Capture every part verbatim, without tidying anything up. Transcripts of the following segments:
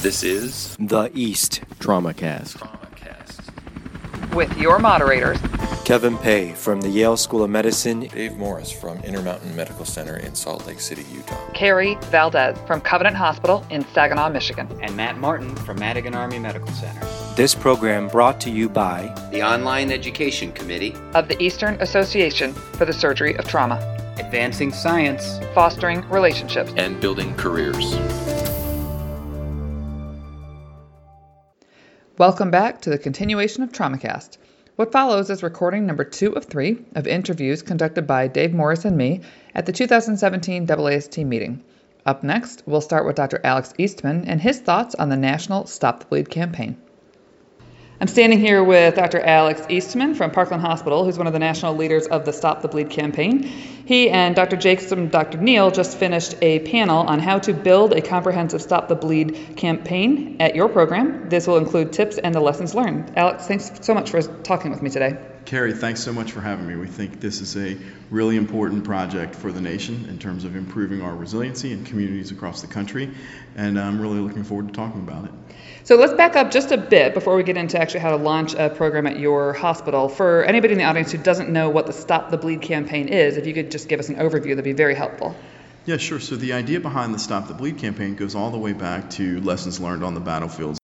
This is the East TraumaCast. TraumaCast. With your moderators, Kevin Pei from the Yale School of Medicine, Dave Morris from Intermountain Medical Center in Salt Lake City, Utah, Carrie Valdez from Covenant Hospital in Saginaw, Michigan, and Matt Martin from Madigan Army Medical Center. This program brought to you by the Online Education Committee of the Eastern Association for the Surgery of Trauma, advancing science, fostering relationships, and building careers. Welcome back to the continuation of TraumaCast. What follows is recording number two of three of interviews conducted by Dave Morris and me at the two thousand seventeen W A S T meeting. Up next, we'll start with Doctor Alex Eastman and his thoughts on the national Stop the Bleed campaign. I'm standing here with Doctor Alex Eastman from Parkland Hospital, who's one of the national leaders of the Stop the Bleed campaign. He and Doctor Jacobson and Doctor Neal just finished a panel on how to build a comprehensive Stop the Bleed campaign at your program. This will include tips and the lessons learned. Alex, thanks so much for talking with me today. Carrie, thanks so much for having me. We think this is a really important project for the nation in terms of improving our resiliency in communities across the country, and I'm really looking forward to talking about it. So let's back up just a bit before we get into actually how to launch a program at your hospital. For anybody in the audience who doesn't know what the Stop the Bleed campaign is, if you could just give us an overview, that'd be very helpful. Yeah, sure. So the idea behind the Stop the Bleed campaign goes all the way back to lessons learned on the battlefield.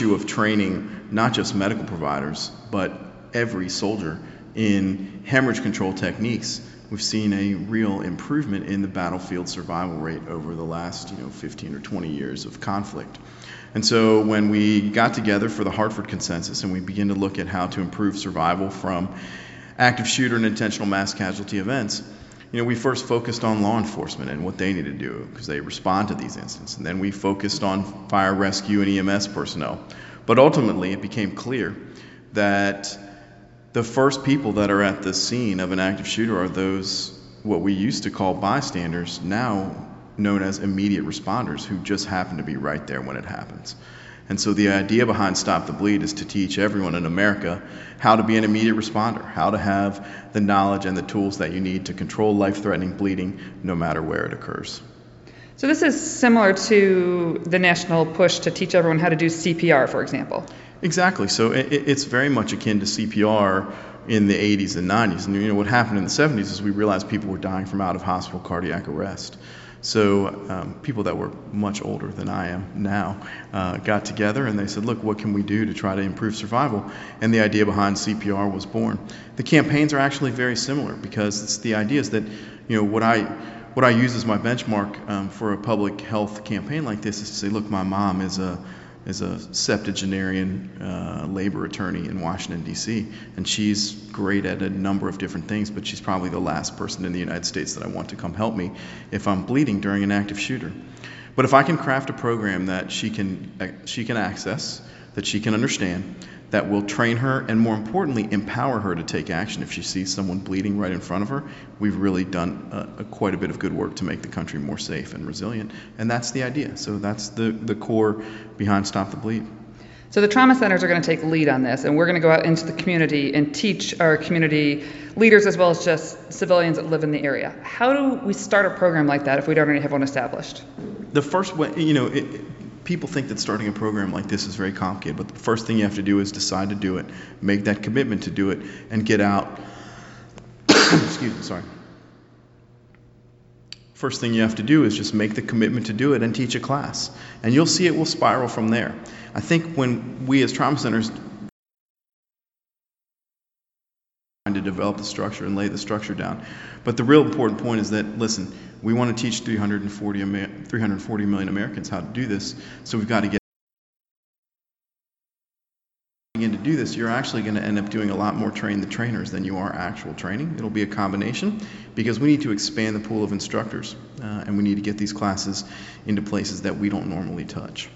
Of training not just medical providers but every soldier in hemorrhage control techniques, we've seen a real improvement in the battlefield survival rate over the last you know fifteen or twenty years of conflict. And so when we got together for the Hartford consensus and we began to look at how to improve survival from active shooter and intentional mass casualty events, you know, we first focused on law enforcement and what they need to do because they respond to these incidents. And then we focused on fire rescue and E M S personnel. But ultimately, it became clear that the first people that are at the scene of an active shooter are those, what we used to call bystanders, now known as immediate responders, who just happen to be right there when it happens. And so the idea behind Stop the Bleed is to teach everyone in America how to be an immediate responder, how to have the knowledge and the tools that you need to control life-threatening bleeding no matter where it occurs. So this is similar to the national push to teach everyone how to do C P R, for example. Exactly. So it, it's very much akin to C P R in the eighties and nineties. And you know what happened in the seventies is we realized people were dying from out-of-hospital cardiac arrest. So um, people that were much older than I am now uh, got together and they said, look, what can we do to try to improve survival? And the idea behind C P R was born. The campaigns are actually very similar because it's the idea is that, you know, what I what I use as my benchmark um, for a public health campaign like this is to say, look, my mom is a is a septuagenarian uh, labor attorney in Washington, D C, and she's great at a number of different things, but she's probably the last person in the United States that I want to come help me if I'm bleeding during an active shooter. But if I can craft a program that she can she can access, that she can understand, that will train her, and more importantly, empower her to take action if she sees someone bleeding right in front of her, we've really done a, a quite a bit of good work to make the country more safe and resilient. And that's the idea. So that's the, the core behind Stop the Bleed. So the trauma centers are going to take lead on this, and we're going to go out into the community and teach our community leaders as well as just civilians that live in the area. How do we start a program like that if we don't already have one established? The first way, you know, it, people think that starting a program like this is very complicated, but the first thing you have to do is decide to do it, make that commitment to do it, and get out. Excuse me, sorry. First thing you have to do is just make the commitment to do it and teach a class, and you'll see it will spiral from there. I think when we as trauma centers to develop the structure and lay the structure down. But the real important point is that, listen, we want to teach three hundred forty, three hundred forty million Americans how to do this, so we've got to get in to do this. You're actually going to end up doing a lot more train the trainers than you are actual training. It'll be a combination because we need to expand the pool of instructors uh, and we need to get these classes into places that we don't normally touch.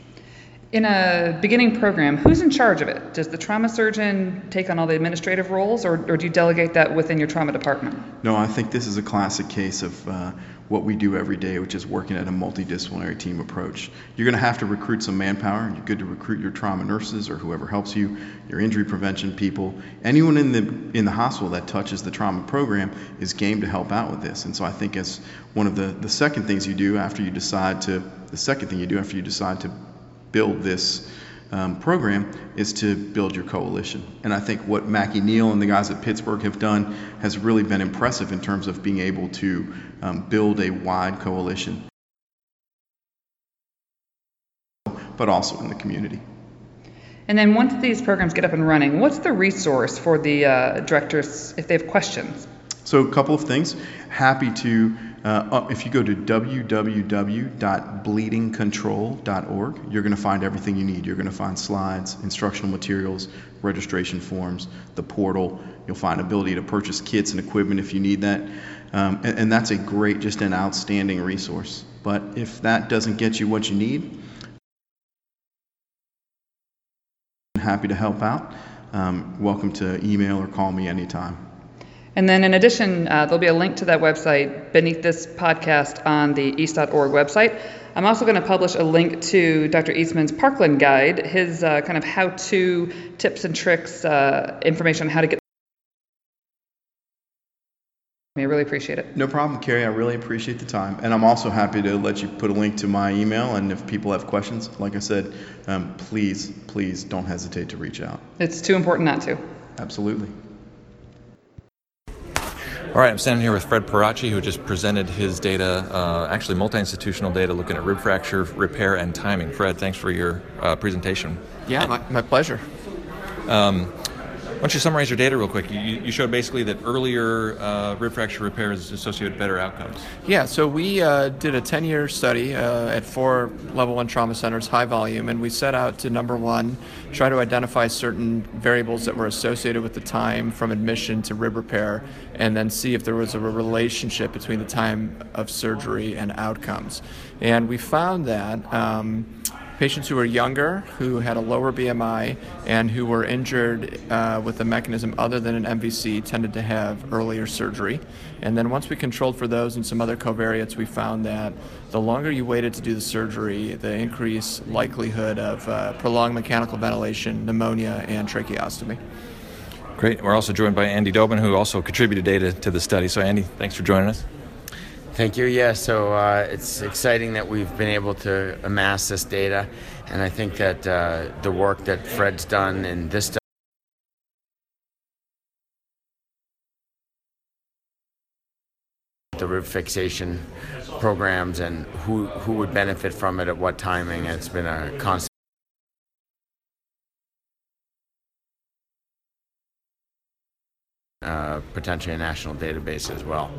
In a beginning program, who's in charge of it? Does the trauma surgeon take on all the administrative roles, or, or do you delegate that within your trauma department? No, I think this is a classic case of uh, what we do every day, which is working at a multidisciplinary team approach. You're going to have to recruit some manpower. You're good to recruit your trauma nurses or whoever helps you, your injury prevention people. Anyone in the in the hospital that touches the trauma program is game to help out with this. And so I think as one of the, the second things you do after you decide to, the second thing you do after you decide to build this um, program is to build your coalition. And I think what Mackie Neal and the guys at Pittsburgh have done has really been impressive in terms of being able to um, build a wide coalition, but also in the community. And then once these programs get up and running, what's the resource for the uh, directors if they have questions? So a couple of things. Happy to, uh, if you go to w w w dot bleeding control dot org, you're going to find everything you need. You're going to find slides, instructional materials, registration forms, the portal. You'll find ability to purchase kits and equipment if you need that. Um, and, and that's a great, just an outstanding resource. But if that doesn't get you what you need, I'm happy to help out. Um, welcome to email or call me anytime. And then in addition, uh, there'll be a link to that website beneath this podcast on the east dot org website. I'm also going to publish a link to Doctor Eastman's Parkland Guide, his uh, kind of how-to tips and tricks, uh, information on how to get. I really appreciate it. No problem, Carrie. I really appreciate the time. And I'm also happy to let you put a link to my email. And if people have questions, like I said, um, please, please don't hesitate to reach out. It's too important not to. Absolutely. All right, I'm standing here with Fred Paracci, who just presented his data, uh, actually multi-institutional data, looking at rib fracture repair and timing. Fred, thanks for your uh, presentation. Yeah, my, my pleasure. Um, why don't you summarize your data real quick? You, you showed basically that earlier uh, rib fracture repair is associated with better outcomes. Yeah, so we uh, did a ten-year study uh, at four level one trauma centers, high volume, and we set out to, number one, try to identify certain variables that were associated with the time from admission to rib repair, and then see if there was a relationship between the time of surgery and outcomes. And we found that um, patients who were younger, who had a lower B M I, and who were injured uh, with a mechanism other than an M V C tended to have earlier surgery. And then once we controlled for those and some other covariates, we found that the longer you waited to do the surgery, the increased likelihood of uh, prolonged mechanical ventilation, pneumonia, and tracheostomy. Great. We're also joined by Andy Dobin, who also contributed data to the study. So Andy, thanks for joining us. Thank you. Yeah, so uh, it's exciting that we've been able to amass this data, and I think that uh, the work that Fred's done in this study the rib fixation programs and who, who would benefit from it at what timing, it's been a constant. Uh, potentially a national database as well.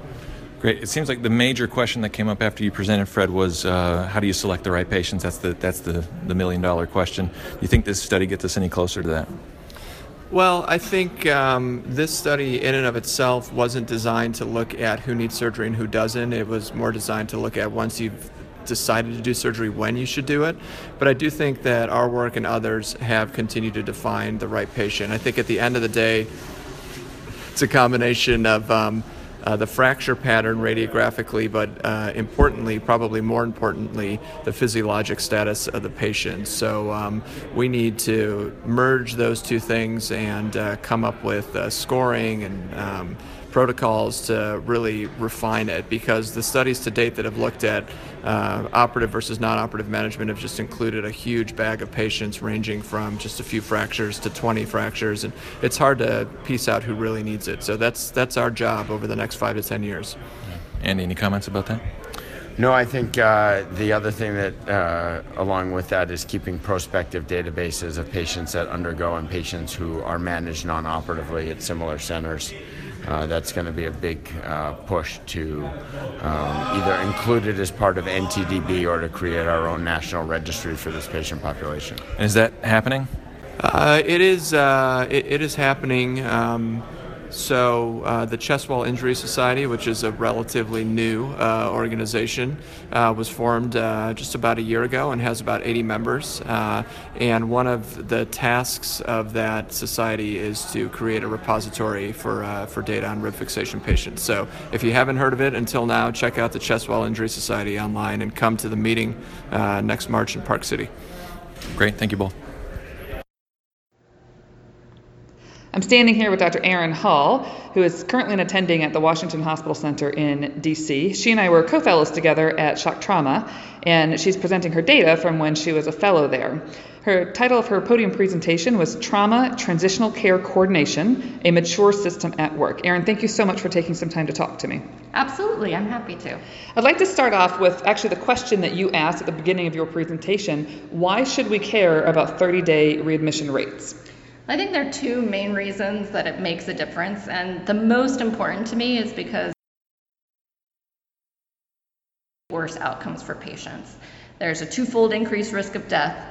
Great. It seems like the major question that came up after you presented, Fred, was uh, how do you select the right patients? That's the that's the, the million-dollar question. Do you think this study gets us any closer to that? Well, I think um, this study in and of itself wasn't designed to look at who needs surgery and who doesn't. It was more designed to look at once you've decided to do surgery when you should do it. But I do think that our work and others have continued to define the right patient. I think at the end of the day, it's a combination of um, Uh, the fracture pattern radiographically, but uh, importantly, probably more importantly, the physiologic status of the patient. So um, we need to merge those two things and uh, come up with uh, scoring and um, protocols to really refine it, because the studies to date that have looked at uh, operative versus non-operative management have just included a huge bag of patients ranging from just a few fractures to twenty fractures, and it's hard to piece out who really needs it. So that's that's our job over the next five to ten years. Andy, any comments about that? No, I think uh, the other thing that, uh, along with that, is keeping prospective databases of patients that undergo and patients who are managed non-operatively at similar centers. Uh, that's going to be a big uh, push to um, either include it as part of N T D B or to create our own national registry for this patient population. And is that happening? Uh, it is. Uh, it, it is happening. Um, So uh, the Chest Wall Injury Society, which is a relatively new uh, organization, uh, was formed uh, just about a year ago and has about eighty members. Uh, and one of the tasks of that society is to create a repository for uh, for data on rib fixation patients. So if you haven't heard of it until now, check out the Chest Wall Injury Society online and come to the meeting uh, next March in Park City. Great. Thank you both. I'm standing here with Doctor Erin Hall, who is currently an attending at the Washington Hospital Center in D C. She and I were co-fellows together at Shock Trauma, and she's presenting her data from when she was a fellow there. Her title of her podium presentation was Trauma Transitional Care Coordination, a Mature System at Work. Erin, thank you so much for taking some time to talk to me. Absolutely, I'm happy to. I'd like to start off with actually the question that you asked at the beginning of your presentation. Why should we care about thirty-day readmission rates? I think there are two main reasons that it makes a difference, and the most important to me is because worse outcomes for patients. There's a twofold increased risk of death.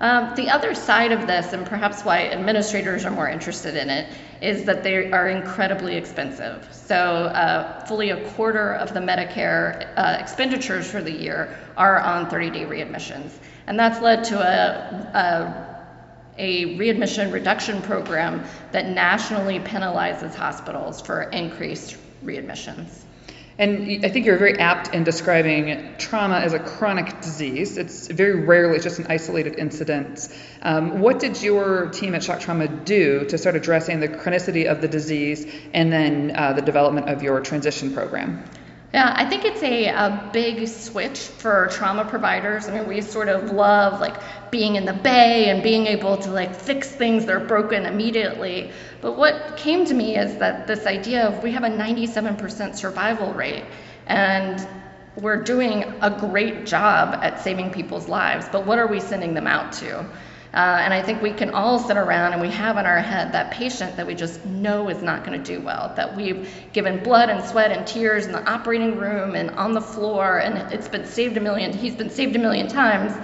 Um, the other side of this, and perhaps why administrators are more interested in it, is that they are incredibly expensive. So uh, fully a quarter of the Medicare uh, expenditures for the year are on thirty-day readmissions, and that's led to a, a a readmission reduction program that nationally penalizes hospitals for increased readmissions. And I think you're very apt in describing trauma as a chronic disease. It's very rarely just an isolated incident. Um, what did your team at Shock Trauma do to start addressing the chronicity of the disease and then uh, the development of your transition program? Yeah, I think it's a, a big switch for trauma providers. I mean, we sort of love like being in the bay and being able to like fix things that are broken immediately. But what came to me is that this idea of we have a ninety-seven percent survival rate and we're doing a great job at saving people's lives, but what are we sending them out to? Uh, and I think we can all sit around and we have in our head that patient that we just know is not going to do well, that we've given blood and sweat and tears in the operating room and on the floor, and it's been saved a million, he's been saved a million times,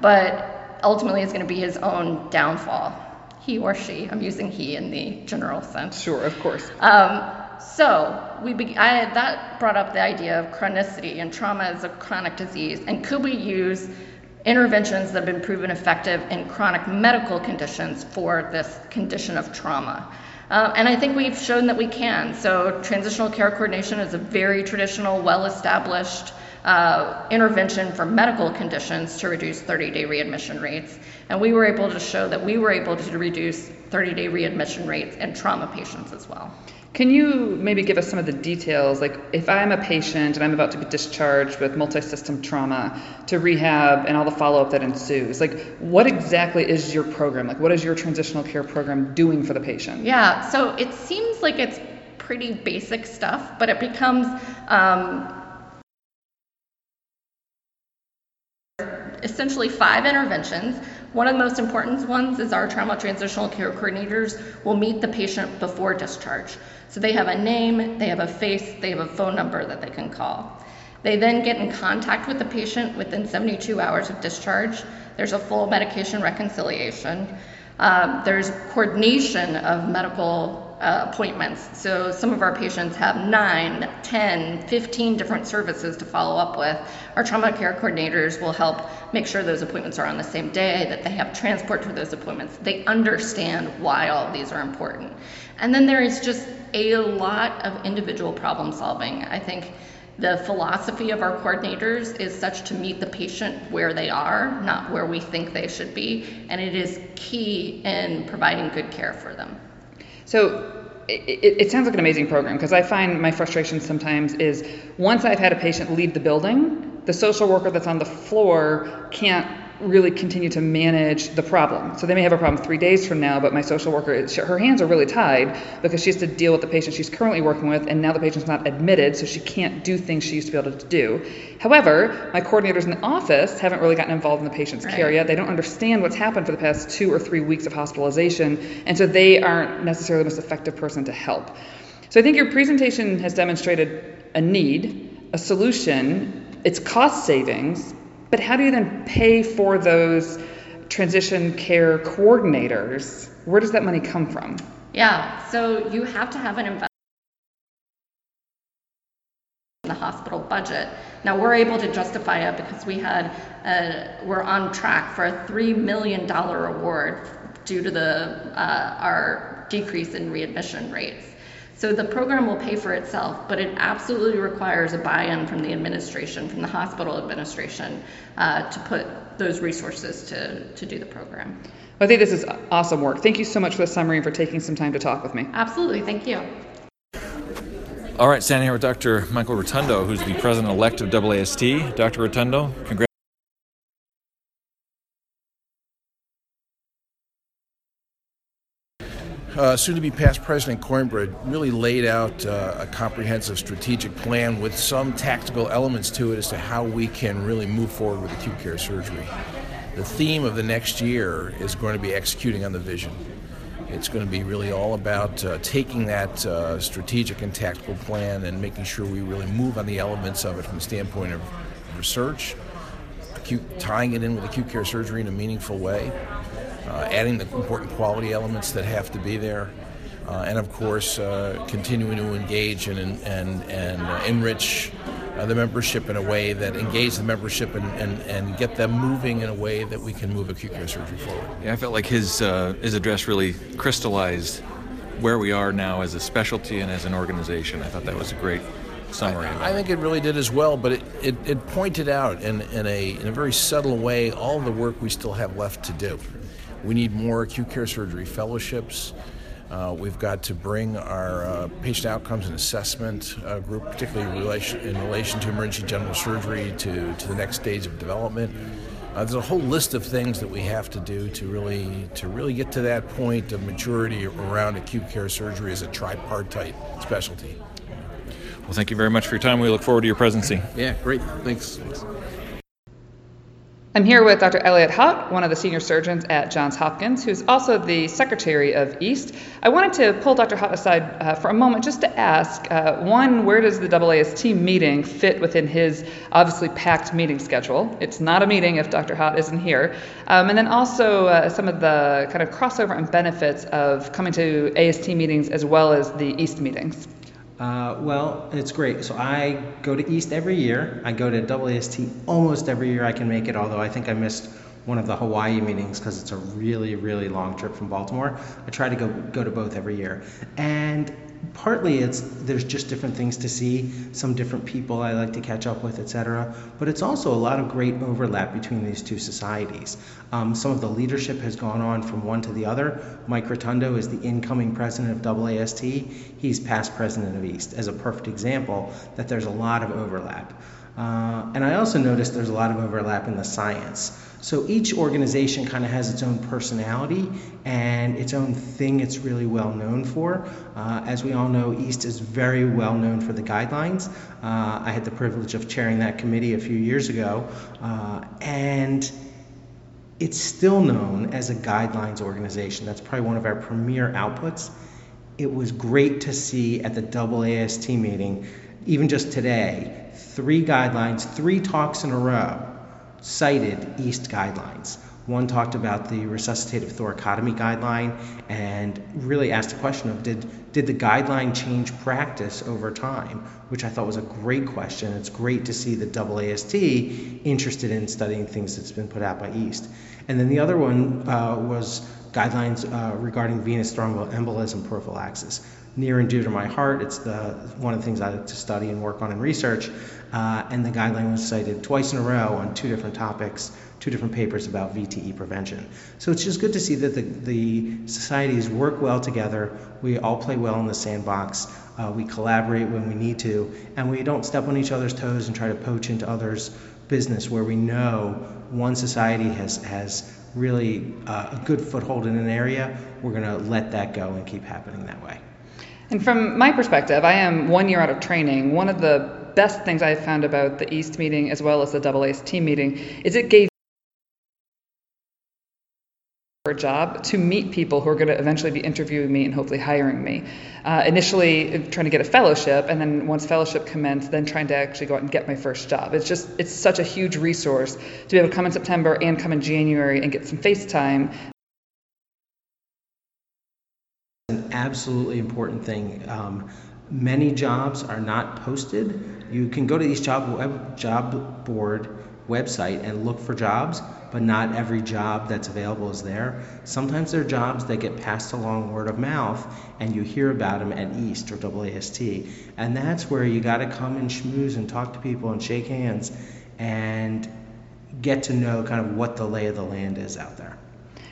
but ultimately is going to be his own downfall. He or she, I'm using he in the general sense. Sure, of course. Um, so we be- I, that brought up the idea of chronicity, and trauma as a chronic disease, and could we use interventions that have been proven effective in chronic medical conditions for this condition of trauma? Uh, and I think we've shown that we can. So transitional care coordination is a very traditional, well-established Uh, intervention for medical conditions to reduce thirty-day readmission rates. And we were able to show that we were able to reduce thirty-day readmission rates in trauma patients as well. Can you maybe give us some of the details? Like if I'm a patient and I'm about to be discharged with multi-system trauma to rehab and all the follow-up that ensues, like what exactly is your program? Like what is your transitional care program doing for the patient? Yeah, so it seems like it's pretty basic stuff, but it becomes um, essentially five interventions. One of the most important ones is our trauma transitional care coordinators will meet the patient before discharge. So they have a name, they have a face, they have a phone number that they can call. They then get in contact with the patient within seventy-two hours of discharge. There's a full medication reconciliation. Um, there's coordination of medical Uh, appointments. So some of our patients have nine, ten, fifteen different services to follow up with. Our trauma care coordinators will help make sure those appointments are on the same day, that they have transport for those appointments. They understand why all of these are important. And then there is just a lot of individual problem solving. I think the philosophy of our coordinators is such to meet the patient where they are, not where we think they should be. And it is key in providing good care for them. So it, it sounds like an amazing program, because I find my frustration sometimes is once I've had a patient leave the building, the social worker that's on the floor can't really continue to manage the problem. So they may have a problem three days from now, but my social worker, her hands are really tied because she has to deal with the patient she's currently working with, and now the patient's not admitted, so she can't do things she used to be able to do. However, my coordinators in the office haven't really gotten involved in the patient's right. care yet. They don't understand what's happened for the past two or three weeks of hospitalization, and so they aren't necessarily the most effective person to help. So I think your presentation has demonstrated a need, a solution, it's cost savings, but how do you then pay for those transition care coordinators? Where does that money come from? Yeah, so you have to have an investment in the hospital budget. Now we're able to justify it because we had, uh, we're on track for a three million dollars award due to the uh, our decrease in readmission rates. So the program will pay for itself, but it absolutely requires a buy-in from the administration, from the hospital administration, uh, to put those resources to, to do the program. Well, I think this is awesome work. Thank you so much for the summary and for taking some time to talk with me. Absolutely. Thank you. All right, standing here with Doctor Michael Rotundo, who's the president-elect of W A S T. Doctor Rotundo, congratulations. Uh, soon-to-be past President Coimbra really laid out uh, a comprehensive strategic plan with some tactical elements to it as to how we can really move forward with acute care surgery. The theme of the next year is going to be executing on the vision. It's going to be really all about uh, taking that uh, strategic and tactical plan and making sure we really move on the elements of it from the standpoint of research, acute, tying it in with acute care surgery in a meaningful way, Uh, adding the important quality elements that have to be there, uh, and of course uh, continuing to engage and and and uh, enrich uh, the membership in a way that engage the membership and, and, and get them moving in a way that we can move acute care surgery forward. Yeah, I felt like his uh, his address really crystallized where we are now as a specialty and as an organization. I thought that was a great summary. I, I think it really did as well, but it, it, it pointed out in in a in a very subtle way all the work we still have left to do. We need more acute care surgery fellowships. Uh, we've got to bring our uh, patient outcomes and assessment uh, group, particularly in relation, in relation to emergency general surgery, to, to the next stage of development. Uh, there's a whole list of things that we have to do to really to really get to that point of maturity around acute care surgery as a tripartite specialty. Well, thank you very much for your time. We look forward to your presidency. Yeah, great. Thanks. Thanks. I'm here with Doctor Elliot Haut, one of the senior surgeons at Johns Hopkins, who's also the secretary of E A S T. I wanted to pull Doctor Haut aside uh, for a moment just to ask, uh, one, where does the W A S T meeting fit within his obviously packed meeting schedule? It's not a meeting if Doctor Haut isn't here. Um, and then also uh, some of the kind of crossover and benefits of coming to A S T meetings as well as the E A S T meetings. Uh, well, it's great. So I go to East every year. I go to W A S T almost every year I can make it, although I think I missed one of the Hawaii meetings because it's a really, really long trip from Baltimore. I try to go, go to both every year. And partly it's there's just different things to see, some different people I like to catch up with, et cetera. But it's also a lot of great overlap between these two societies. Um, some of the leadership has gone on from one to the other. Mike Rotundo is the incoming president of W A S T. He's past president of E A S T, as a perfect example that there's a lot of overlap. Uh, and I also noticed there's a lot of overlap in the science. So each organization kind of has its own personality and its own thing it's really well known for. Uh, as we all know, E A S T is very well known for the guidelines. Uh, I had the privilege of chairing that committee a few years ago, uh, and it's still known as a guidelines organization. That's probably one of our premier outputs. It was great to see at the W A S T meeting, even just today, three guidelines, three talks in a row cited E A S T guidelines. One talked about the resuscitative thoracotomy guideline and really asked the question of did did the guideline change practice over time, which I thought was a great question. It's great to see the W A S T interested in studying things that's been put out by E A S T. And then the other one uh, was guidelines uh, regarding venous thromboembolism prophylaxis. Near and dear to my heart, it's the one of the things I like to study and work on in research, uh, and the guideline was cited twice in a row on two different topics, two different papers about V T E prevention. So it's just good to see that the, the societies work well together, we all play well in the sandbox, uh, we collaborate when we need to, and we don't step on each other's toes and try to poach into others' business where we know one society has, has really uh, a good foothold in an area. We're going to let that go and keep happening that way. And from my perspective, I am one year out of training. One of the best things I found about the E A S T meeting as well as the W A S T meeting is it gave a job to meet people who are going to eventually be interviewing me and hopefully hiring me. Uh, initially trying to get a fellowship, and then once fellowship commenced, then trying to actually go out and get my first job. It's just, it's such a huge resource to be able to come in September and come in January and get some face time. absolutely important thing. Um, many jobs are not posted. You can go to the East job, web, job board website and look for jobs, but not every job that's available is there. Sometimes there are jobs that get passed along word of mouth, and you hear about them at East or W A S T. And that's where you got to come and schmooze and talk to people and shake hands and get to know kind of what the lay of the land is out there.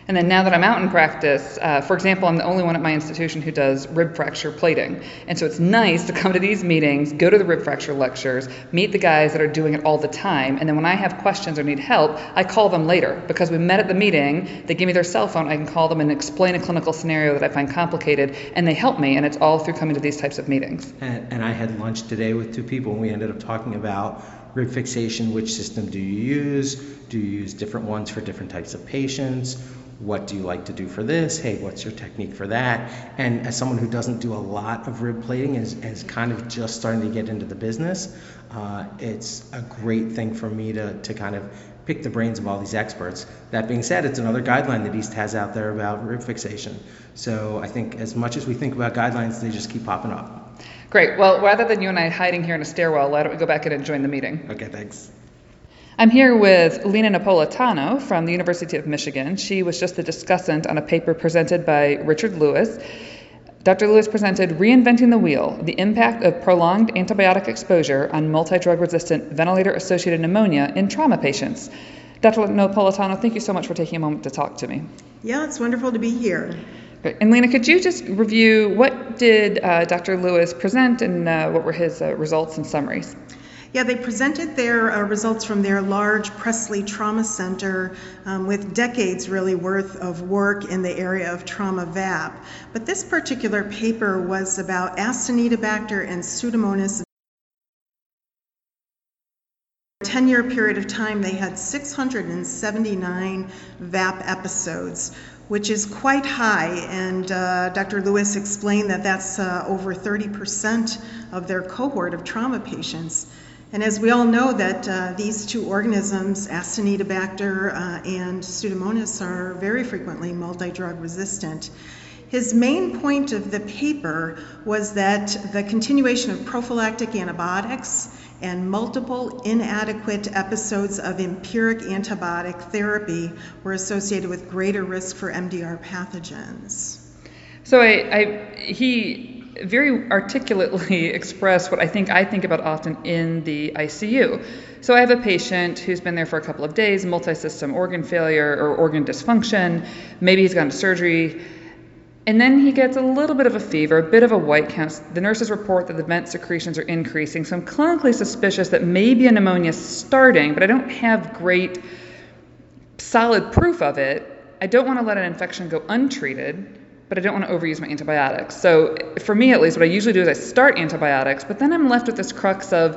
And then now that I'm out in practice, uh, for example, I'm the only one at my institution who does rib fracture plating. And so it's nice to come to these meetings, go to the rib fracture lectures, meet the guys that are doing it all the time. And then when I have questions or need help, I call them later because we met at the meeting. They give me their cell phone. I can call them and explain a clinical scenario that I find complicated, and they help me. And it's all through coming to these types of meetings. And, and I had lunch today with two people, and we ended up talking about rib fixation. Which system do you use? Do you use different ones for different types of patients? What do you like to do for this? Hey, what's your technique for that? And as someone who doesn't do a lot of rib plating and is, is kind of just starting to get into the business, uh, it's a great thing for me to, to kind of pick the brains of all these experts. That being said, it's another guideline that East has out there about rib fixation. So I think as much as we think about guidelines, they just keep popping up. Great. Well, rather than you and I hiding here in a stairwell, why don't we go back in and join the meeting? Okay, thanks. I'm here with Lena Napolitano from the University of Michigan. She was just the discussant on a paper presented by Richard Lewis. Doctor Lewis presented Reinventing the Wheel, the Impact of Prolonged Antibiotic Exposure on Multi-Drug-Resistant Ventilator-Associated Pneumonia in Trauma Patients. Doctor Napolitano, thank you so much for taking a moment to talk to me. Yeah, it's wonderful to be here. Great. And Lena, could you just review what did uh, Doctor Lewis present and uh, what were his uh, results and summaries? Yeah, they presented their uh, results from their large Presley Trauma Center um, with decades really worth of work in the area of trauma V A P. But this particular paper was about Acinetobacter and Pseudomonas. ten-year period of time, they had six hundred seventy-nine V A P episodes, which is quite high, and uh, Doctor Lewis explained that that's uh, over thirty percent of their cohort of trauma patients. And as we all know that uh, these two organisms, Acinetobacter uh, and Pseudomonas, are very frequently multi-drug resistant. His main point of the paper was that the continuation of prophylactic antibiotics and multiple inadequate episodes of empiric antibiotic therapy were associated with greater risk for M D R pathogens. So I, I he... very articulately express what I think I think about often in the I C U. So I have a patient who's been there for a couple of days, multi-system organ failure or organ dysfunction. Maybe he's gone to surgery. And then he gets a little bit of a fever, a bit of a white count. The nurses report that the vent secretions are increasing. So I'm clinically suspicious that maybe a pneumonia is starting, but I don't have great solid proof of it. I don't want to let an infection go untreated, but I don't want to overuse my antibiotics. So for me, at least, what I usually do is I start antibiotics, but then I'm left with this crux of,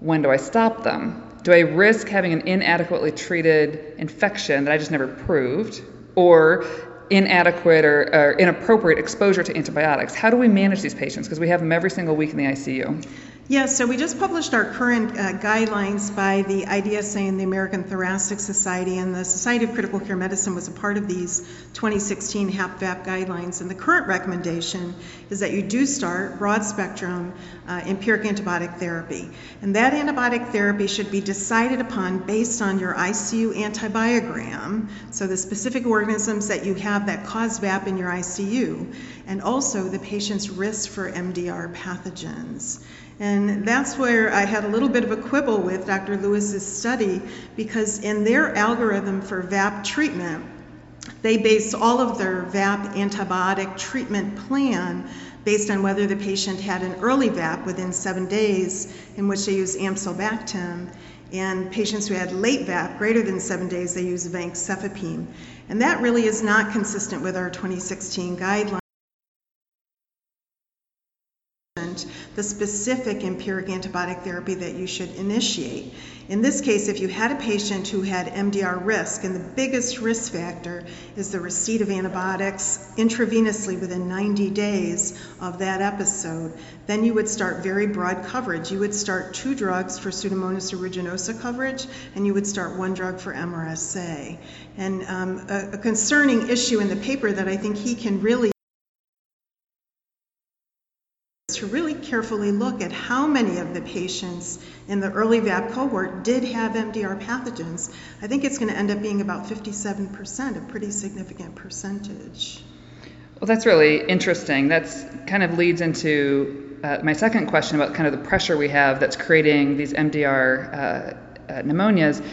when do I stop them? Do I risk having an inadequately treated infection that I just never proved, or inadequate or, or inappropriate exposure to antibiotics? How do we manage these patients? Because we have them every single week in the I C U. Yes, yeah, so we just published our current uh, guidelines by the I D S A and the American Thoracic Society, and the Society of Critical Care Medicine was a part of these twenty sixteen H A P V A P guidelines. And the current recommendation is that you do start broad-spectrum uh, empiric antibiotic therapy. And that antibiotic therapy should be decided upon based on your I C U antibiogram, so the specific organisms that you have that cause V A P in your I C U, and also the patient's risk for M D R pathogens. And that's where I had a little bit of a quibble with Doctor Lewis's study, because in their algorithm for V A P treatment, they based all of their V A P antibiotic treatment plan based on whether the patient had an early V A P within seven days, in which they used amsulbactam, and patients who had late V A P, greater than seven days, they used vancomycin. And that really is not consistent with our twenty sixteen guidelines. The specific empiric antibiotic therapy that you should initiate. In this case, if you had a patient who had M D R risk, and the biggest risk factor is the receipt of antibiotics intravenously within ninety days of that episode, then you would start very broad coverage. You would start two drugs for Pseudomonas aeruginosa coverage, and you would start one drug for M R S A. And um, a, a concerning issue in the paper that I think he can really is to really carefully look at how many of the patients in the early V A B cohort did have M D R pathogens. I think it's going to end up being about fifty-seven percent, a pretty significant percentage. Well, that's really interesting. That's kind of leads into uh, my second question about kind of the pressure we have that's creating these M D R uh, uh, pneumonias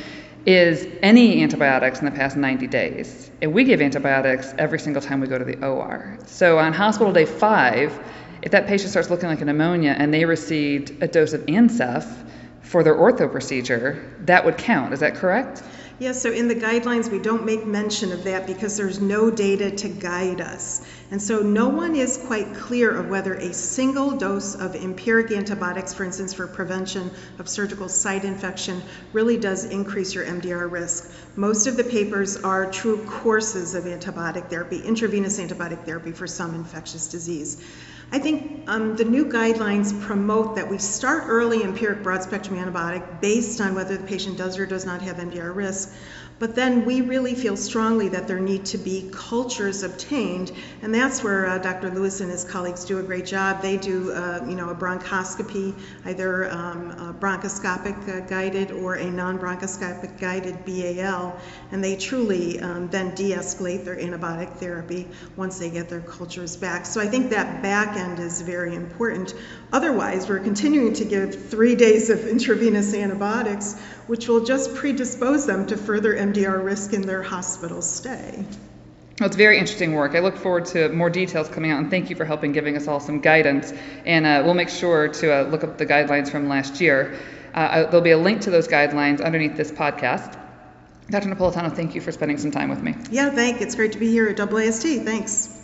is any antibiotics in the past ninety days. And we give antibiotics every single time we go to the O R. So on hospital day five, if that patient starts looking like a pneumonia and they received a dose of N S F for their ortho procedure, that would count. Is that correct? Yes, so in the guidelines, we don't make mention of that because there's no data to guide us. And so no one is quite clear of whether a single dose of empiric antibiotics, for instance, for prevention of surgical site infection, really does increase your M D R risk. Most of the papers are true courses of antibiotic therapy, intravenous antibiotic therapy for some infectious disease. I think um, the new guidelines promote that we start early empiric broad-spectrum antibiotic based on whether the patient does or does not have M D R risk, but then we really feel strongly that there need to be cultures obtained, and that's where uh, Doctor Lewis and his colleagues do a great job. They do, uh, you know, a bronchoscopy, either um, a bronchoscopic uh, guided or a non-bronchoscopic guided B A L, and they truly um, then de-escalate their antibiotic therapy once they get their cultures back. So I think that back end is very important. Otherwise, we're continuing to give three days of intravenous antibiotics, which will just predispose them to further M D R risk in their hospital stay. Well, it's very interesting work. I look forward to more details coming out, and thank you for helping giving us all some guidance. And uh, we'll make sure to uh, look up the guidelines from last year. Uh, there'll be a link to those guidelines underneath this podcast. Doctor Napolitano, thank you for spending some time with me. Yeah, thank you. It's great to be here at W A S T. Thanks.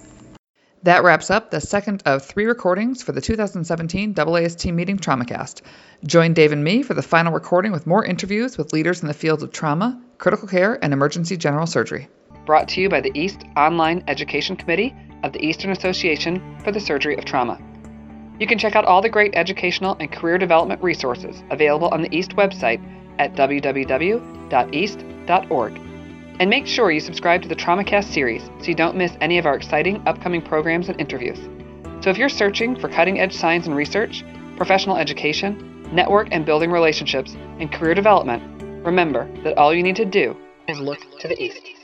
That wraps up the second of three recordings for the two thousand seventeen W A S T meeting TraumaCast. Join Dave and me for the final recording with more interviews with leaders in the fields of trauma, critical care, and emergency general surgery. Brought to you by the East Online Education Committee of the Eastern Association for the Surgery of Trauma. You can check out all the great educational and career development resources available on the East website at w w w dot east dot org. And make sure you subscribe to the TraumaCast series so you don't miss any of our exciting upcoming programs and interviews. So if you're searching for cutting-edge science and research, professional education, network and building relationships, and career development, remember that all you need to do is look to the east.